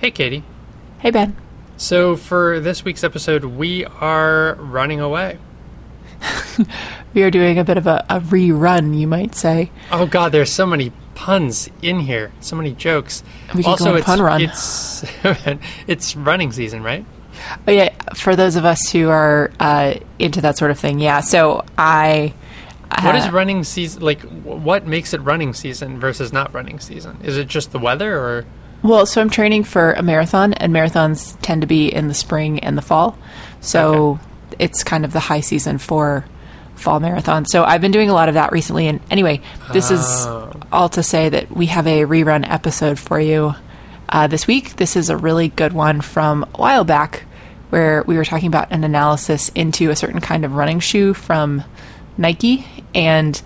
Hey, Katie. Hey, Ben. So for this week's episode, we are running away. We are doing a bit of a rerun, you might say. Oh, God, there's so many puns in here. So many jokes. We could go on a pun run. It's running season, right? Oh, yeah. For those of us who are into that sort of thing, yeah. So what is running season? Like, what makes it running season versus not running season? Is it just the weather or? Well, so I'm training for a marathon, and marathons tend to be in the spring and the fall. So It's kind of the high season for fall marathons. So I've been doing a lot of that recently. And anyway, this is all to say that we have a rerun episode for you this week. This is a really good one from a while back where we were talking about an analysis into a certain kind of running shoe from Nike. And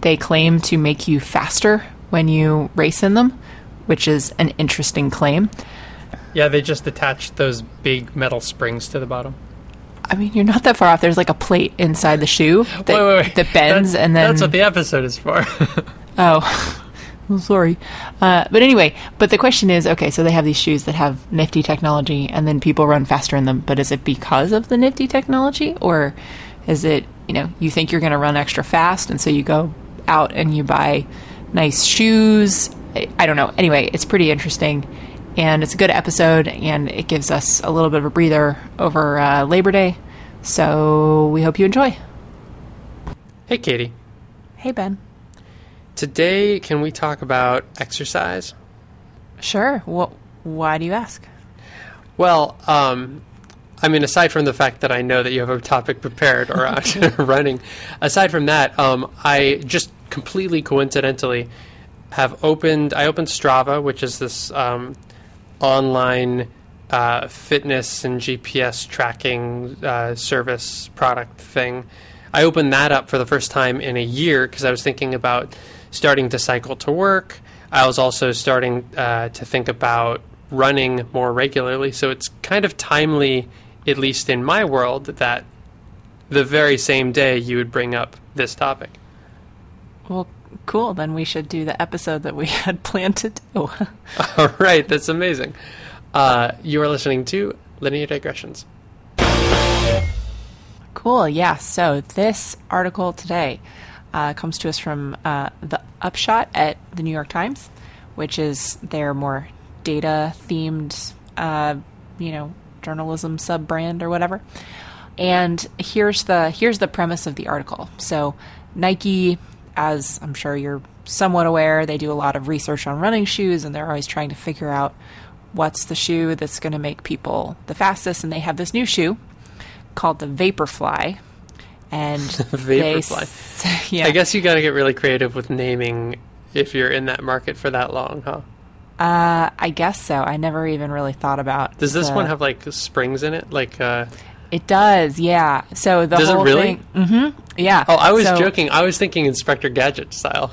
they claim to make you faster when you race in them, which is an interesting claim. Yeah, they just attached those big metal springs to the bottom. I mean, you're not that far off. There's like a plate inside the shoe that, that bends, and then... That's what the episode is for. Oh, I'm sorry. But the question is, okay, so they have these shoes that have nifty technology, and then people run faster in them, but is it because of the nifty technology, or is it, you think you're going to run extra fast, and so you go out and you buy nice shoes? I don't know. Anyway, it's pretty interesting, and it's a good episode, and it gives us a little bit of a breather over Labor Day, so we hope you enjoy. Hey, Katie. Hey, Ben. Today, can we talk about exercise? Sure. Well, why do you ask? Well, aside from the fact that I know that you have a topic prepared around running, aside from that, I just completely coincidentally opened Strava, which is this online fitness and GPS tracking service product thing. I opened that up for the first time in a year because I was thinking about starting to cycle to work. I was also starting to think about running more regularly. So it's kind of timely, at least in my world, that the very same day you would bring up this topic. Well, cool. Then we should do the episode that we had planned to do. All right. That's amazing. You are listening to Linear Digressions. Cool. Yeah. So this article today comes to us from the Upshot at the New York Times, which is their more data-themed, journalism sub-brand or whatever. And here's the premise of the article. So Nike, as I'm sure you're somewhat aware, they do a lot of research on running shoes, and they're always trying to figure out what's the shoe that's going to make people the fastest. And they have this new shoe called the Vaporfly. And Vaporfly. Yeah. I guess you got to get really creative with naming if you're in that market for that long, huh? I guess so. I never even really thought about. Does this one have like springs in it? Like. It does, yeah. So the whole thing. Does it really? Mm-hmm. Yeah. Oh, I was joking. I was thinking Inspector Gadget style.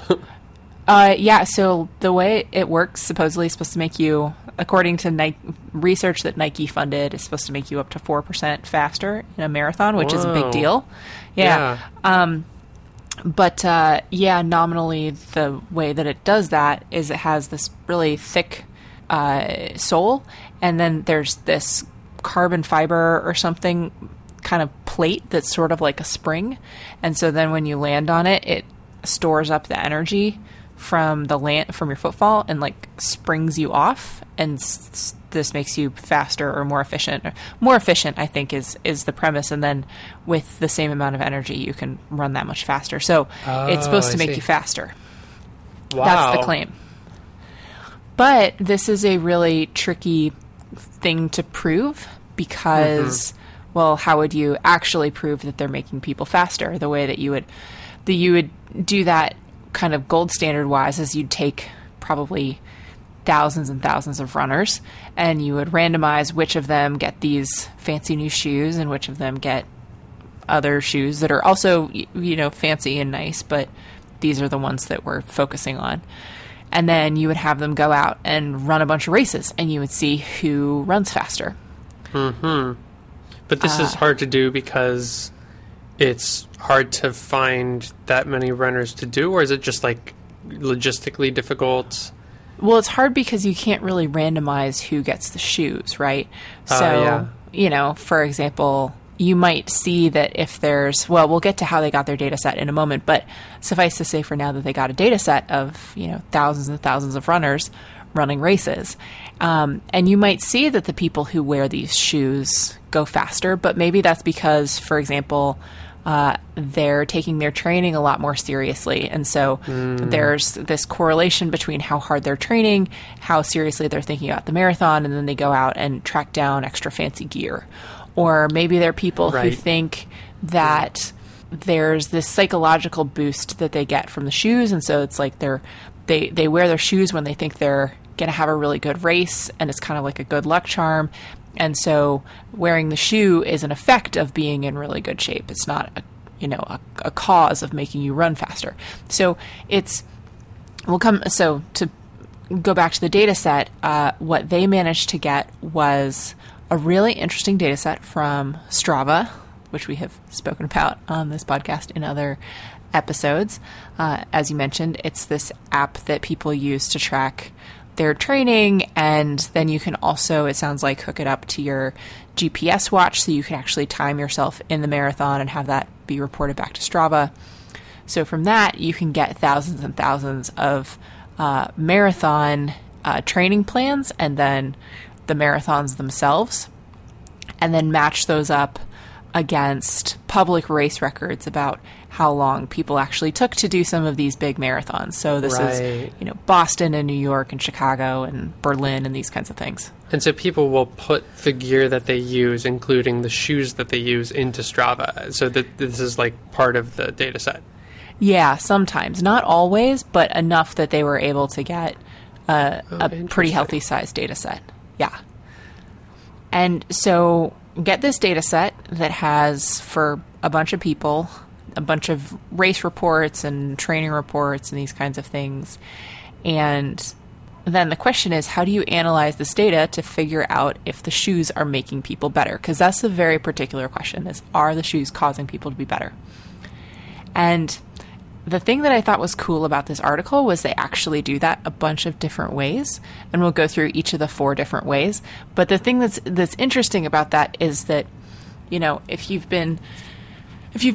Yeah. So the way it works, supposedly, is supposed to make you, according to Nike research that Nike funded, is supposed to make you up to 4% faster in a marathon, which is a big deal. Yeah. Nominally, the way that it does that is it has this really thick sole, and then there's this carbon fiber or something kind of plate that's sort of like a spring, and so then when you land on it, it stores up the energy from the from your footfall and like springs you off, and this makes you faster or more efficient. I think is the premise, and then with the same amount of energy you can run that much faster. So it's supposed to make you faster. Wow. That's the claim. But this is a really tricky thing to prove because, well, how would you actually prove that they're making people faster? The way that you would do that kind of gold standard wise is you'd take probably thousands and thousands of runners and you would randomize which of them get these fancy new shoes and which of them get other shoes that are also, fancy and nice, but these are the ones that we're focusing on. And then you would have them go out and run a bunch of races, and you would see who runs faster. Mm-hmm. But this is hard to do because it's hard to find that many runners to do, or is it just, like, logistically difficult? Well, it's hard because you can't really randomize who gets the shoes, right? You know, for example, you might see that if there's, well, we'll get to how they got their data set in a moment, but suffice to say for now that they got a data set of, you know, thousands and thousands of runners running races. And you might see that the people who wear these shoes go faster, but maybe that's because, for example, they're taking their training a lot more seriously. And so there's this correlation between how hard they're training, how seriously they're thinking about the marathon, and then they go out and track down extra fancy gear. Or maybe there are people who think that there's this psychological boost that they get from the shoes. And so it's like they wear their shoes when they think they're going to have a really good race, and it's kind of like a good luck charm. And so wearing the shoe is an effect of being in really good shape. It's not, a cause of making you run faster. So so to go back to the data set, what they managed to get was a really interesting data set from Strava, which we have spoken about on this podcast in other episodes. As you mentioned, it's this app that people use to track their training, and then you can also, it sounds like, hook it up to your GPS watch so you can actually time yourself in the marathon and have that be reported back to Strava. So from that, you can get thousands and thousands of marathon training plans and then the marathons themselves, and then match those up against public race records about how long people actually took to do some of these big marathons. So this is, Boston and New York and Chicago and Berlin and these kinds of things. And so people will put the gear that they use, including the shoes that they use, into Strava. So that this is like part of the data set. Yeah, sometimes. Not always, but enough that they were able to get a pretty healthy sized data set. Yeah. And so get this data set that has, for a bunch of people, a bunch of race reports and training reports and these kinds of things. And then the question is, how do you analyze this data to figure out if the shoes are making people better? Because that's the very particular question, is, are the shoes causing people to be better? And the thing that I thought was cool about this article was they actually do that a bunch of different ways, and we'll go through each of the four different ways. But the thing that's interesting about that is that, if you've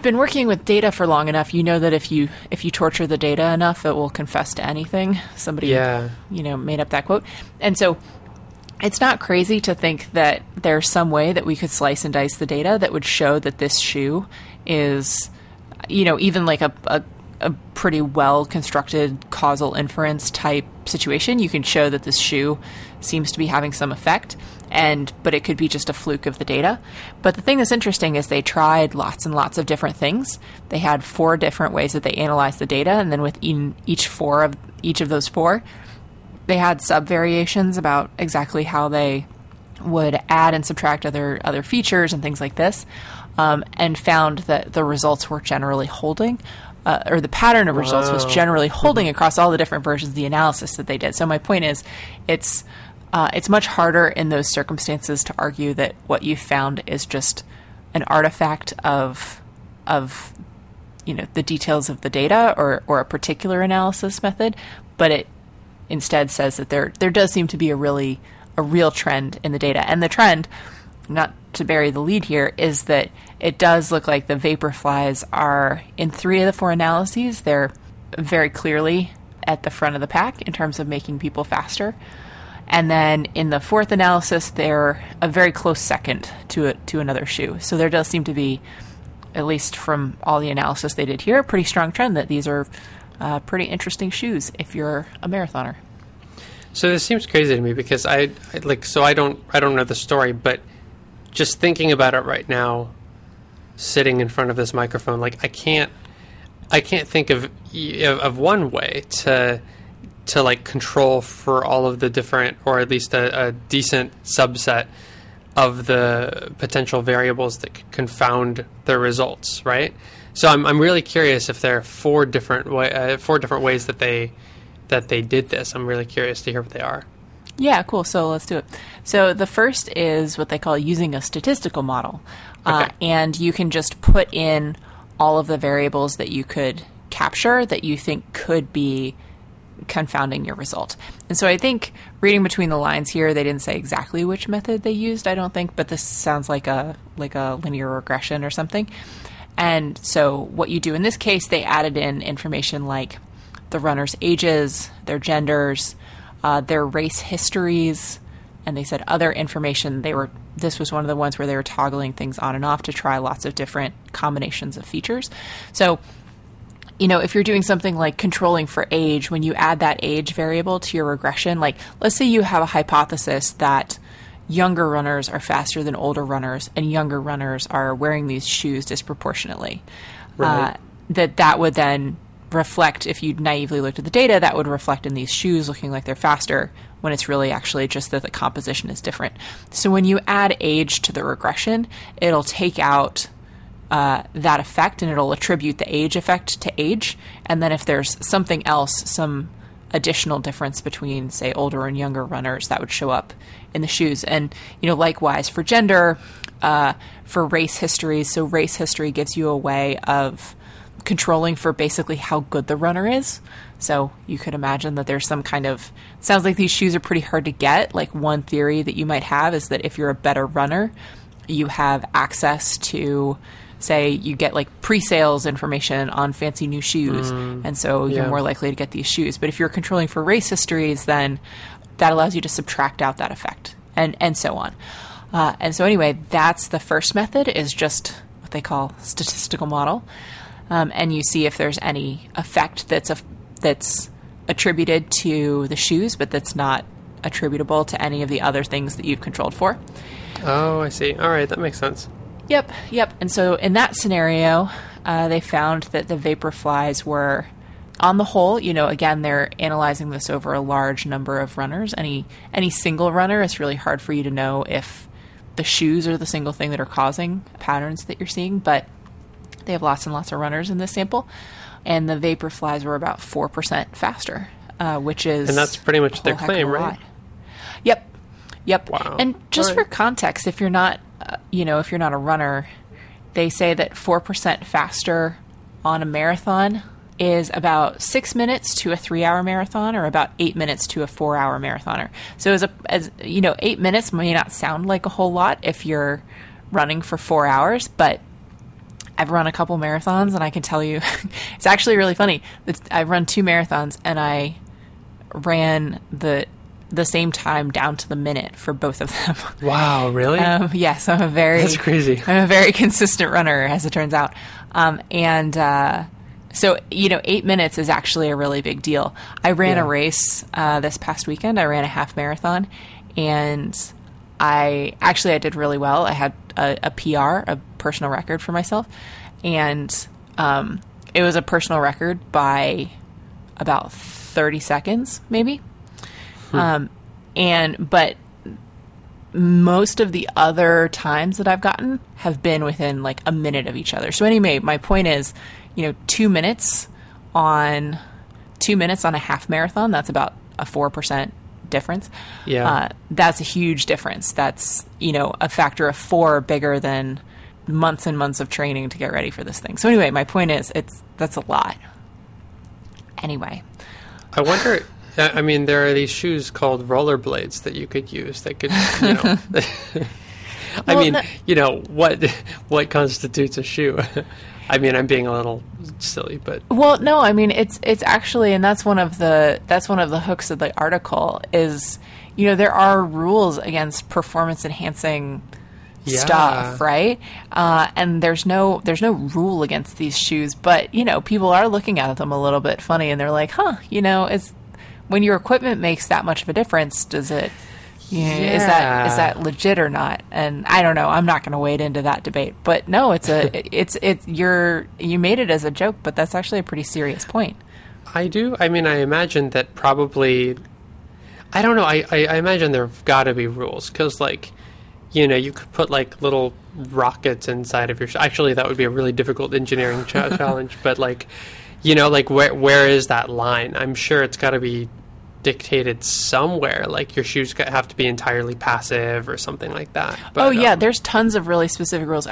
been working with data for long enough, you know that if you torture the data enough, it will confess to anything. Somebody, made up that quote. And so it's not crazy to think that there's some way that we could slice and dice the data that would show that this shoe is, even like a pretty well-constructed causal inference type situation. You can show that this shoe seems to be having some effect, but it could be just a fluke of the data. But the thing that's interesting is they tried lots and lots of different things. They had four different ways that they analyzed the data, and then within each of those four, they had sub-variations about exactly how they would add and subtract other features and things like this, and found that the results were generally holding. Or the pattern of results was generally holding across all the different versions of the analysis that they did. So my point is, it's much harder in those circumstances to argue that what you found is just an artifact of the details of the data or a particular analysis method, but it instead says that there does seem to be a real trend in the data. And the trend, not to bury the lead here, is that it does look like the Vaporflies are, in 3 of the 4 analyses, they're very clearly at the front of the pack in terms of making people faster. And then in the 4th analysis, they're a very close second to another shoe. So there does seem to be, at least from all the analysis they did here, a pretty strong trend that these are pretty interesting shoes if you're a marathoner. So this seems crazy to me because I don't know the story, but just thinking about it right now, sitting in front of this microphone, like I can't think of one way to like control for all of the different, or at least a decent subset of the potential variables that could confound the results, right? So I'm really curious if there are four different ways that they did this. I'm really curious to hear what they are. Yeah, cool. So let's do it. So the first is what they call using a statistical model. Okay. And you can just put in all of the variables that you could capture that you think could be confounding your result. And so I think reading between the lines here, they didn't say exactly which method they used, I don't think, but this sounds like a linear regression or something. And so what you do in this case, they added in information like the runners' ages, their genders, their race histories, and they said other information. This was one of the ones where they were toggling things on and off to try lots of different combinations of features. So, you know, if you're doing something like controlling for age, when you add that age variable to your regression, like let's say you have a hypothesis that younger runners are faster than older runners and younger runners are wearing these shoes disproportionately, right. that would then reflect, if you naively looked at the data, that would reflect in these shoes looking like they're faster when it's really actually just that the composition is different. So when you add age to the regression, it'll take out that effect and it'll attribute the age effect to age. And then if there's something else, some additional difference between, say, older and younger runners, that would show up in the shoes. And, you know, likewise for gender, for race history. So race history gives you a way of controlling for basically how good the runner is. So you could imagine that there's some kind of, it sounds like these shoes are pretty hard to get. Like one theory that you might have is that if you're a better runner, you have access to, say, you get like pre-sales information on fancy new shoes. And so you're more likely to get these shoes. But if you're controlling for race histories, then that allows you to subtract out that effect and so on. And so anyway, that's the first method, is just what they call statistical model. And you see if there's any effect that's attributed to the shoes, but that's not attributable to any of the other things that you've controlled for. Oh, I see. All right. That makes sense. Yep. And so in that scenario, they found that the Vaporflies were, on the whole, you know, again, they're analyzing this over a large number of runners. Any single runner, it's really hard for you to know if the shoes are the single thing that are causing patterns that you're seeing, but they have lots and lots of runners in this sample, and the Vaporflies were about 4% faster, which is, and that's pretty much their claim, right? Yep. Wow. And just for context, if you're not, if you're not a runner, they say that 4% faster on a marathon is about 6 minutes to a 3-hour marathon, or about 8 minutes to a 4-hour marathoner. So as 8 minutes may not sound like a whole lot if you're running for 4 hours, but I've run a couple marathons, and I can tell you, it's actually really funny. I've run 2 marathons, and I ran the same time down to the minute for both of them. Wow, really? Yes, that's crazy. I'm a very consistent runner, as it turns out. So, 8 minutes is actually a really big deal. I ran a race this past weekend. I ran a half marathon, and I did really well. I had a PR, a personal record for myself. And it was a personal record by about 30 seconds, maybe. But most of the other times that I've gotten have been within like a minute of each other. So anyway, my point is, 2 minutes on a half marathon, that's about a 4% difference. Yeah. That's a huge difference. That's, a factor of 4 bigger than months and months of training to get ready for this thing. So anyway, my point is that's a lot. Anyway, I wonder, I mean, there are these shoes called rollerblades that you could use that could, what constitutes a shoe? I mean, I'm being a little silly, but it's actually, and that's one of the hooks of the article is, there are rules against performance enhancing stuff, right? And there's no rule against these shoes, but people are looking at them a little bit funny, and they're like, it's, when your equipment makes that much of a difference, does it? Is that legit or not? And I don't know. I'm not going to wade into that debate. But no, you made it as a joke, but that's actually a pretty serious point. I do. I mean, I imagine that probably, I don't know. I imagine there've got to be rules because, you could put little rockets inside of your. Actually, that would be a really difficult engineering challenge. But where is that line? I'm sure it's got to be dictated somewhere, your shoes have to be entirely passive or something like that. But, there's tons of really specific rules.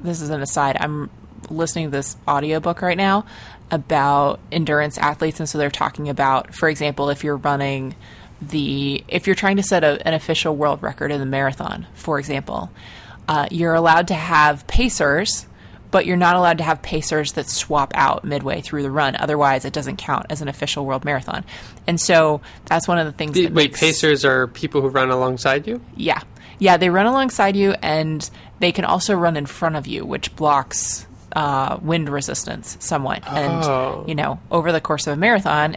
This is an aside. I'm listening to this audiobook right now about endurance athletes. And so they're talking about, for example, if you're running if you're trying to set an official world record in the marathon, for example, you're allowed to have pacers, but you're not allowed to have pacers that swap out midway through the run. Otherwise, it doesn't count as an official world marathon. And so that's one of the things that pacers are people who run alongside you? Yeah. Yeah, they run alongside you, and they can also run in front of you, which blocks wind resistance somewhat. Oh. And, over the course of a marathon,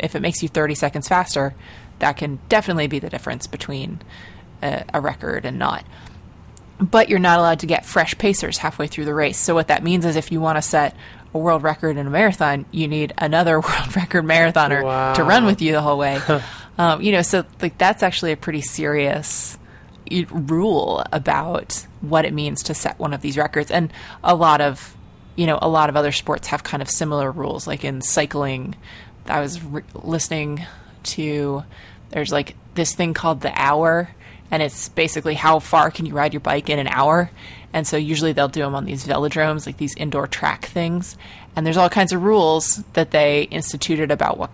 if it makes you 30 seconds faster, that can definitely be the difference between a record and not. But you're not allowed to get fresh pacers halfway through the race. So what that means is if you want to set a world record in a marathon, you need another world record marathoner to run with you the whole way. So that's actually a pretty serious rule about what it means to set one of these records. And a lot of other sports have kind of similar rules. Like in cycling, I was listening to, there's like this thing called the hour, and it's basically how far can you ride your bike in an hour. And so usually they'll do them on these velodromes, like these indoor track things. And there's all kinds of rules that they instituted about what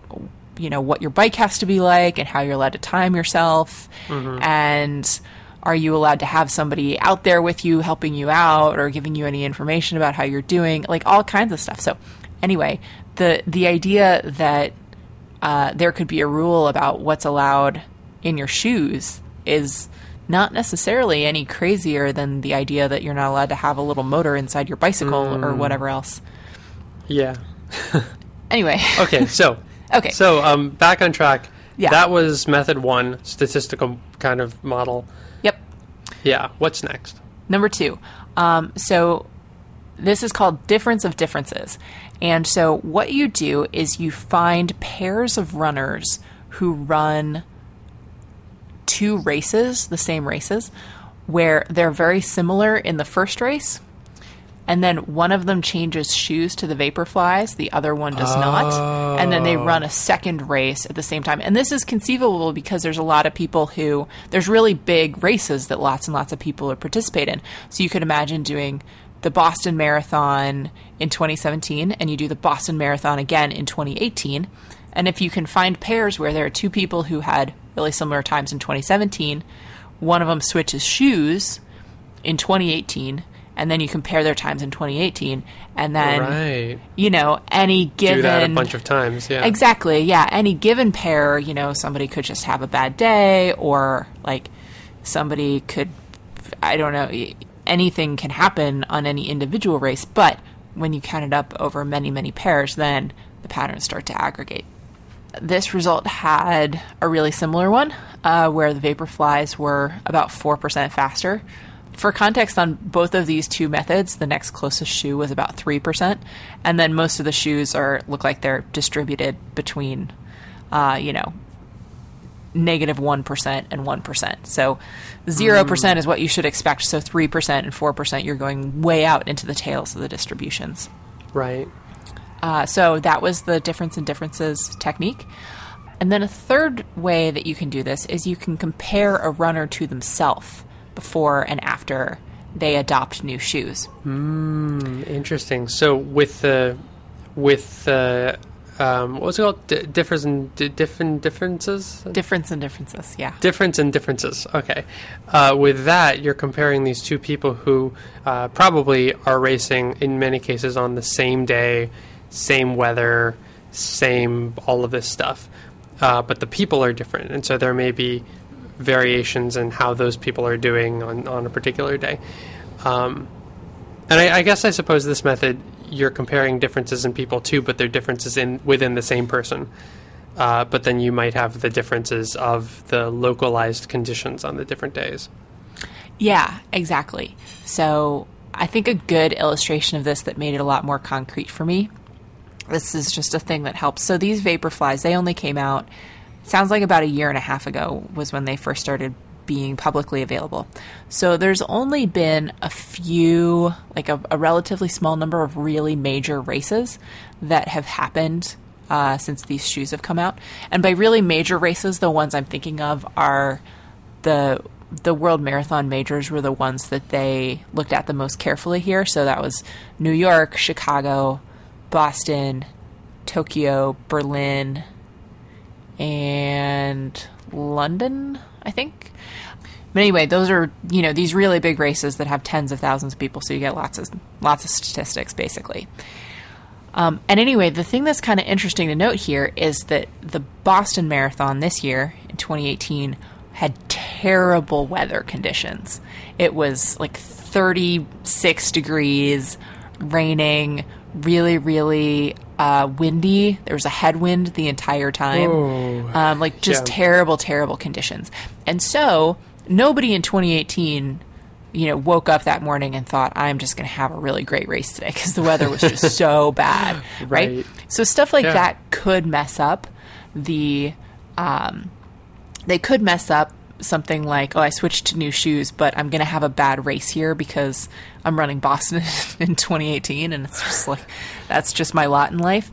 your bike has to be like and how you're allowed to time yourself. Mm-hmm. And are you allowed to have somebody out there with you, helping you out or giving you any information about how you're doing, like all kinds of stuff. So anyway, the idea that there could be a rule about what's allowed in your shoes is not necessarily any crazier than the idea that you're not allowed to have a little motor inside your bicycle or whatever else. Yeah. Anyway. Okay. So back on track. Yeah. That was method one, statistical kind of model. Yep. Yeah. What's next? Number two. So this is called difference of differences. And so what you do is you find pairs of runners who run two races, the same races, where they're very similar in the first race, and then one of them changes shoes to the Vaporflies, the other one does not, and then they run a second race at the same time. And this is conceivable because there's a lot of people there's really big races that lots and lots of people are participate in. So you could imagine doing the Boston Marathon in 2017, and you do the Boston Marathon again in 2018. And if you can find pairs where there are two people who had really similar times in 2017, one of them switches shoes in 2018, and then you compare their times in 2018, and then, any given... Do that a bunch of times, yeah. Exactly, yeah. Any given pair, somebody could just have a bad day, or, somebody could... I don't know... Anything can happen on any individual race, but when you count it up over many, many pairs, then the patterns start to aggregate. This result had a really similar one where the Vaporflies were about 4% faster. For context on both of these two methods, the next closest shoe was about 3%, and then most of the shoes look like they're distributed between, -1% and 1%. So 0% is what you should expect. So 3% and 4%, you're going way out into the tails of the distributions. Right. So that was the difference in differences technique. And then a third way that you can do this is you can compare a runner to themselves before and after they adopt new shoes. Interesting. So Difference in differences. Okay. With that, you're comparing these two people who probably are racing, in many cases, on the same day, same weather, same all of this stuff. But the people are different. And so there may be variations in how those people are doing on a particular day. And I suppose this method... You're comparing differences in people too, but they're differences within the same person. But then you might have the differences of the localized conditions on the different days. Yeah, exactly. So I think a good illustration of this that made it a lot more concrete for me. This is just a thing that helps. So these Vaporflies, they only came out, sounds like about a year and a half ago was when they first started being publicly available. So there's only been a few, a relatively small number of really major races that have happened since these shoes have come out. And by really major races, the ones I'm thinking of are the World Marathon Majors were the ones that they looked at the most carefully here. So that was New York, Chicago, Boston, Tokyo, Berlin, and London, I think. But anyway, those are, you know, these really big races that have tens of thousands of people, so you get lots of statistics, basically. And anyway, the thing that's kind of interesting to note here is that the Boston Marathon this year, in 2018, had terrible weather conditions. It was like 36 degrees, raining, really, really windy. There was a headwind the entire time. Terrible conditions. And so nobody in 2018, you know, woke up that morning and thought, I'm just going to have a really great race today, because the weather was just so bad, right? So stuff like that could mess up the they could mess up something like, oh, I switched to new shoes, but I'm going to have a bad race here because I'm running Boston in 2018, and it's just like, that's just my lot in life.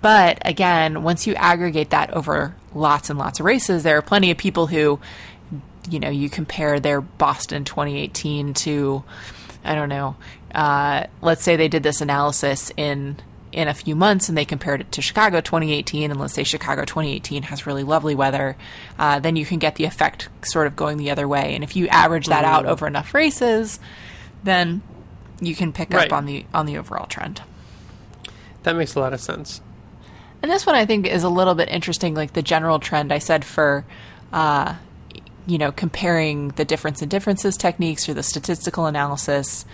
But again, once you aggregate that over lots and lots of races, there are plenty of people who, you know, you compare their Boston 2018 to, I don't know, let's say they did this analysis in a few months and they compared it to Chicago 2018, and let's say Chicago 2018 has really lovely weather, then you can get the effect sort of going the other way. And if you average that out over enough races, then you can pick up on the overall trend. That makes a lot of sense. And this one I think is a little bit interesting, like the general trend I said for you know, comparing the difference in differences techniques or the statistical analysis.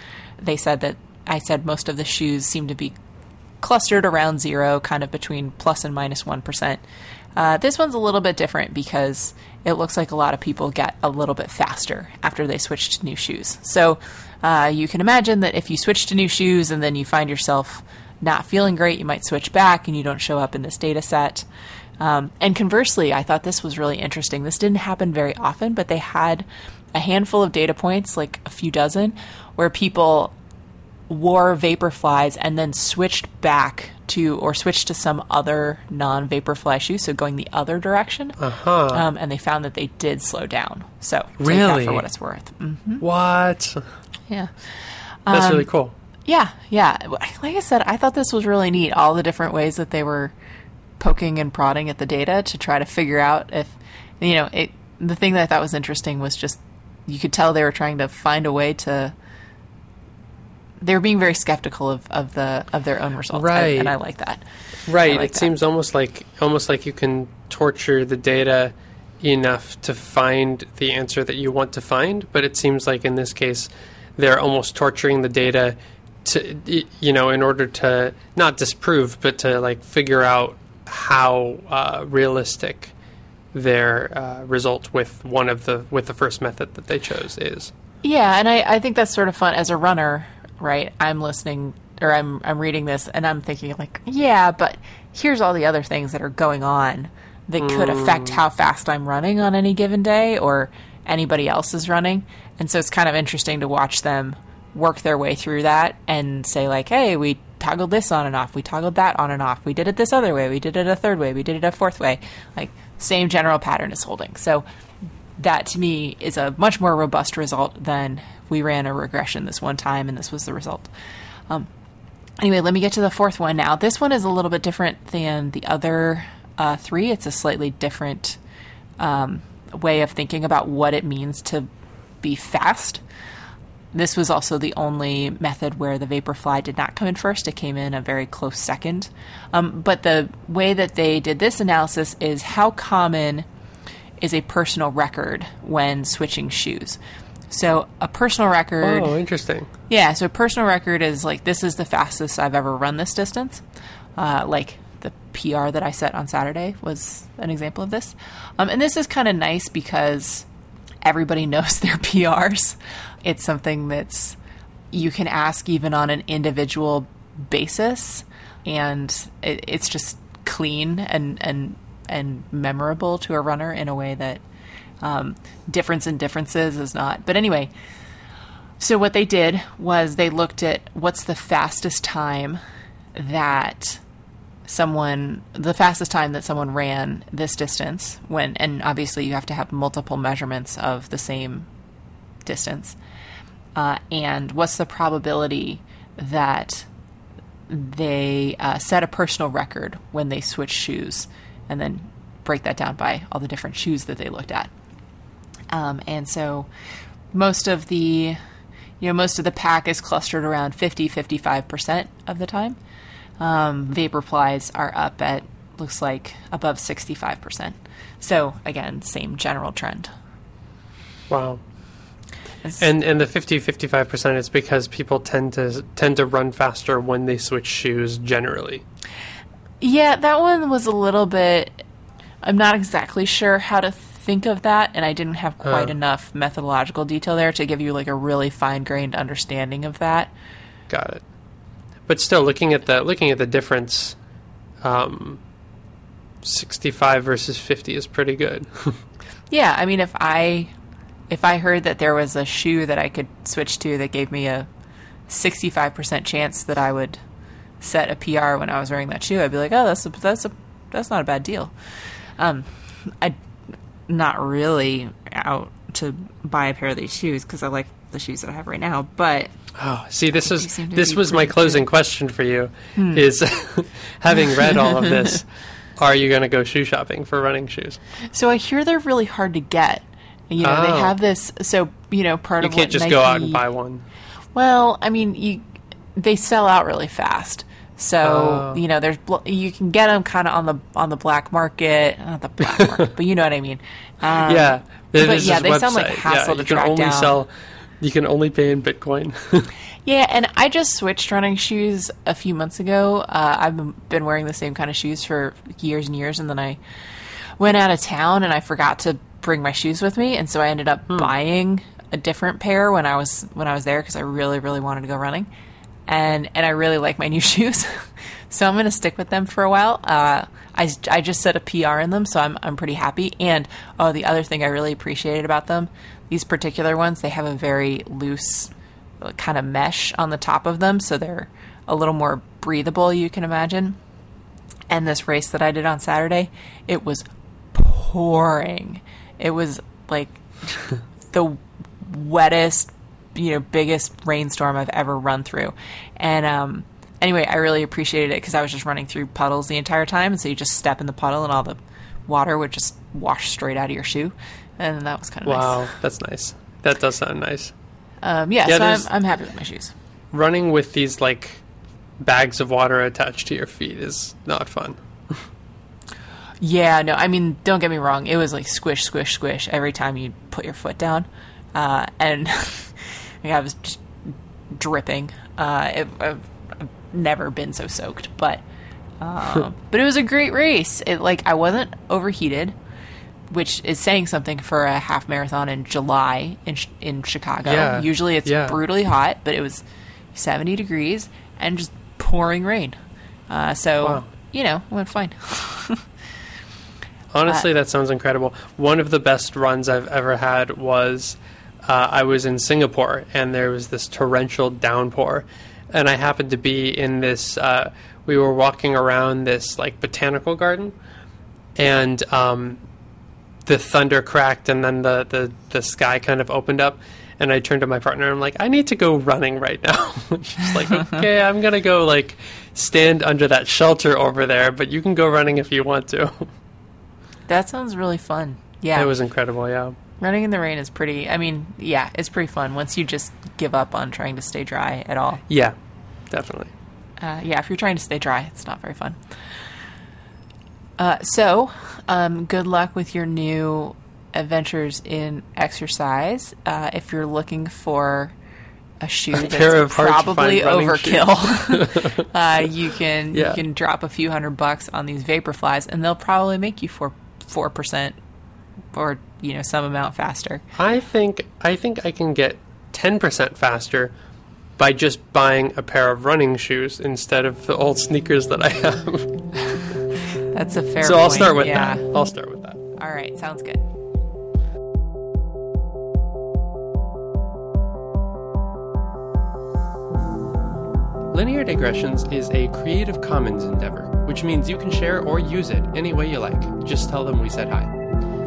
They said that, I said most of the shoes seem to be clustered around zero, kind of between plus and minus 1%. This one's a little bit different because it looks like a lot of people get a little bit faster after they switch to new shoes. So you can imagine that if you switch to new shoes and then you find yourself not feeling great, you might switch back and you don't show up in this data set. And conversely, I thought this was really interesting. This didn't happen very often, but they had a handful of data points, like a few dozen, where people wore Vaporflies and then switched back to, or switched to some other non-Vaporfly shoe, so going the other direction. And they found that they did slow down. So really, for what it's worth. Mm-hmm. What? Yeah. That's really cool. Yeah. Yeah. Like I said, I thought this was really neat. All the different ways that they were poking and prodding at the data to try to figure out if, you know, it, the thing that I thought was interesting was just, you could tell they were trying to find a way to, they were being very skeptical of their own results. Right. And I like that. Right. Like it that. Seems almost like you can torture the data enough to find the answer that you want to find. But it seems like in this case, they're almost torturing the data to, you know, in order to not disprove, but to like figure out how realistic their result with the first method that they chose is. Yeah, and I think that's sort of fun as a runner, right? I'm listening, or I'm reading this, and I'm thinking like, yeah, but here's all the other things that are going on that could affect how fast I'm running on any given day or anybody else is running. And so it's kind of interesting to watch them work their way through that and say like, hey, we toggled this on and off, we toggled that on and off, we did it this other way, we did it a third way, we did it a fourth way, like same general pattern is holding. So that to me is a much more robust result than we ran a regression this one time and this was the result. Anyway, let me get to the fourth one now. This one is a little bit different than the other three. It's a slightly different way of thinking about what it means to be fast. This was also the only method where the Vaporfly did not come in first. It came in a very close second. But the way that they did this analysis is how common is a personal record when switching shoes. So a personal record... Oh, interesting. Yeah, so a personal record is like, this is the fastest I've ever run this distance. Like the PR that I set on Saturday was an example of this. And this is kind of nice because everybody knows their PRs. It's something that's, you can ask even on an individual basis, and it's just clean and memorable to a runner in a way that difference in differences is not. But anyway, so what they did was they looked at what's the fastest time that someone ran this distance when, and obviously you have to have multiple measurements of the same distance, and what's the probability that they set a personal record when they switch shoes, and then break that down by all the different shoes that they looked at. And so most of the, most of the pack is clustered around 50-55% of the time. Vaporflies are up at, looks like, above 65%. So again, same general trend. Wow. And the 50-55% is because people tend to run faster when they switch shoes generally. Yeah, that one was a little bit, I'm not exactly sure how to think of that, and I didn't have quite enough methodological detail there to give you like a really fine-grained understanding of that. Got it. But still, looking at the difference, 65 versus 50 is pretty good. Yeah, I mean, if I heard that there was a shoe that I could switch to that gave me a 65% chance that I would set a PR when I was wearing that shoe, I'd be like, oh, that's not a bad deal. I'm not really out to buy a pair of these shoes because I like the shoes that I have right now. But this was my closing question for you: is having read all of this, are you going to go shoe shopping for running shoes? So I hear they're really hard to get. They have this, so, part of what Nike... You can't just go out and buy one. Well, I mean, they sell out really fast. So, there's you can get them kind of on the black market. Not the black market, but you know what I mean. Yeah. But yeah, they website. Sound like hassle to track down. You can only pay in Bitcoin. Yeah, and I just switched running shoes a few months ago. I've been wearing the same kind of shoes for years and years, and then I went out of town and I forgot to bring my shoes with me, and so I ended up buying a different pair when I was there because I really, really wanted to go running, and I really like my new shoes, so I'm going to stick with them for a while. I just set a PR in them, so I'm pretty happy. And the other thing I really appreciated about them, these particular ones, they have a very loose kind of mesh on the top of them, so they're a little more breathable, you can imagine. And this race that I did on Saturday, it was pouring. It was like the wettest, biggest rainstorm I've ever run through. And anyway, I really appreciated it because I was just running through puddles the entire time. And so you just step in the puddle and all the water would just wash straight out of your shoe. And that was kind of nice. Wow, that's nice. That does sound nice. So I'm happy with my shoes. Running with these like bags of water attached to your feet is not fun. Yeah, no, I mean, don't get me wrong. It was like squish, squish, squish every time you put your foot down. And I was just dripping. I've never been so soaked. But it was a great race. I wasn't overheated, which is saying something for a half marathon in July in Chicago. Yeah. Usually it's brutally hot, but it was 70 degrees and just pouring rain. Wow. It went fine. Honestly, that sounds incredible. One of the best runs I've ever had was I was in Singapore, and there was this torrential downpour. And I happened to be in this, we were walking around this like botanical garden, and the thunder cracked, and then the sky kind of opened up. And I turned to my partner, and I'm like, I need to go running right now. She's like, okay, I'm going to go like stand under that shelter over there, but you can go running if you want to. That sounds really fun. Yeah. It was incredible, yeah. Running in the rain is it's pretty fun once you just give up on trying to stay dry at all. Yeah, definitely. If you're trying to stay dry, it's not very fun. Good luck with your new adventures in exercise. If you're looking for a shoe that's probably overkill, you can drop a few $100s on these Vaporflies, and they'll probably make you 4% or some amount faster. I think I can get 10% faster by just buying a pair of running shoes instead of the old sneakers that I have. That's a fair. So point. I'll start with that. I'll start with that. All right, sounds good. Linear Digressions is a Creative Commons endeavor, which means you can share or use it any way you like. Just tell them we said hi.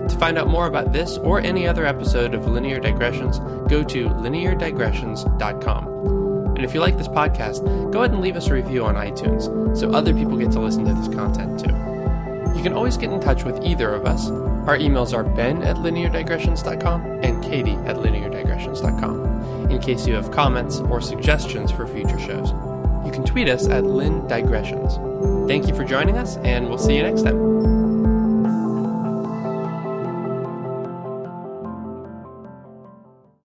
To find out more about this or any other episode of Linear Digressions, go to lineardigressions.com. And if you like this podcast, go ahead and leave us a review on iTunes so other people get to listen to this content too. You can always get in touch with either of us. Our emails are ben@lineardigressions.com and katie@lineardigressions.com in case you have comments or suggestions for future shows. You can tweet us at LinDigressions. Thank you for joining us, and we'll see you next time.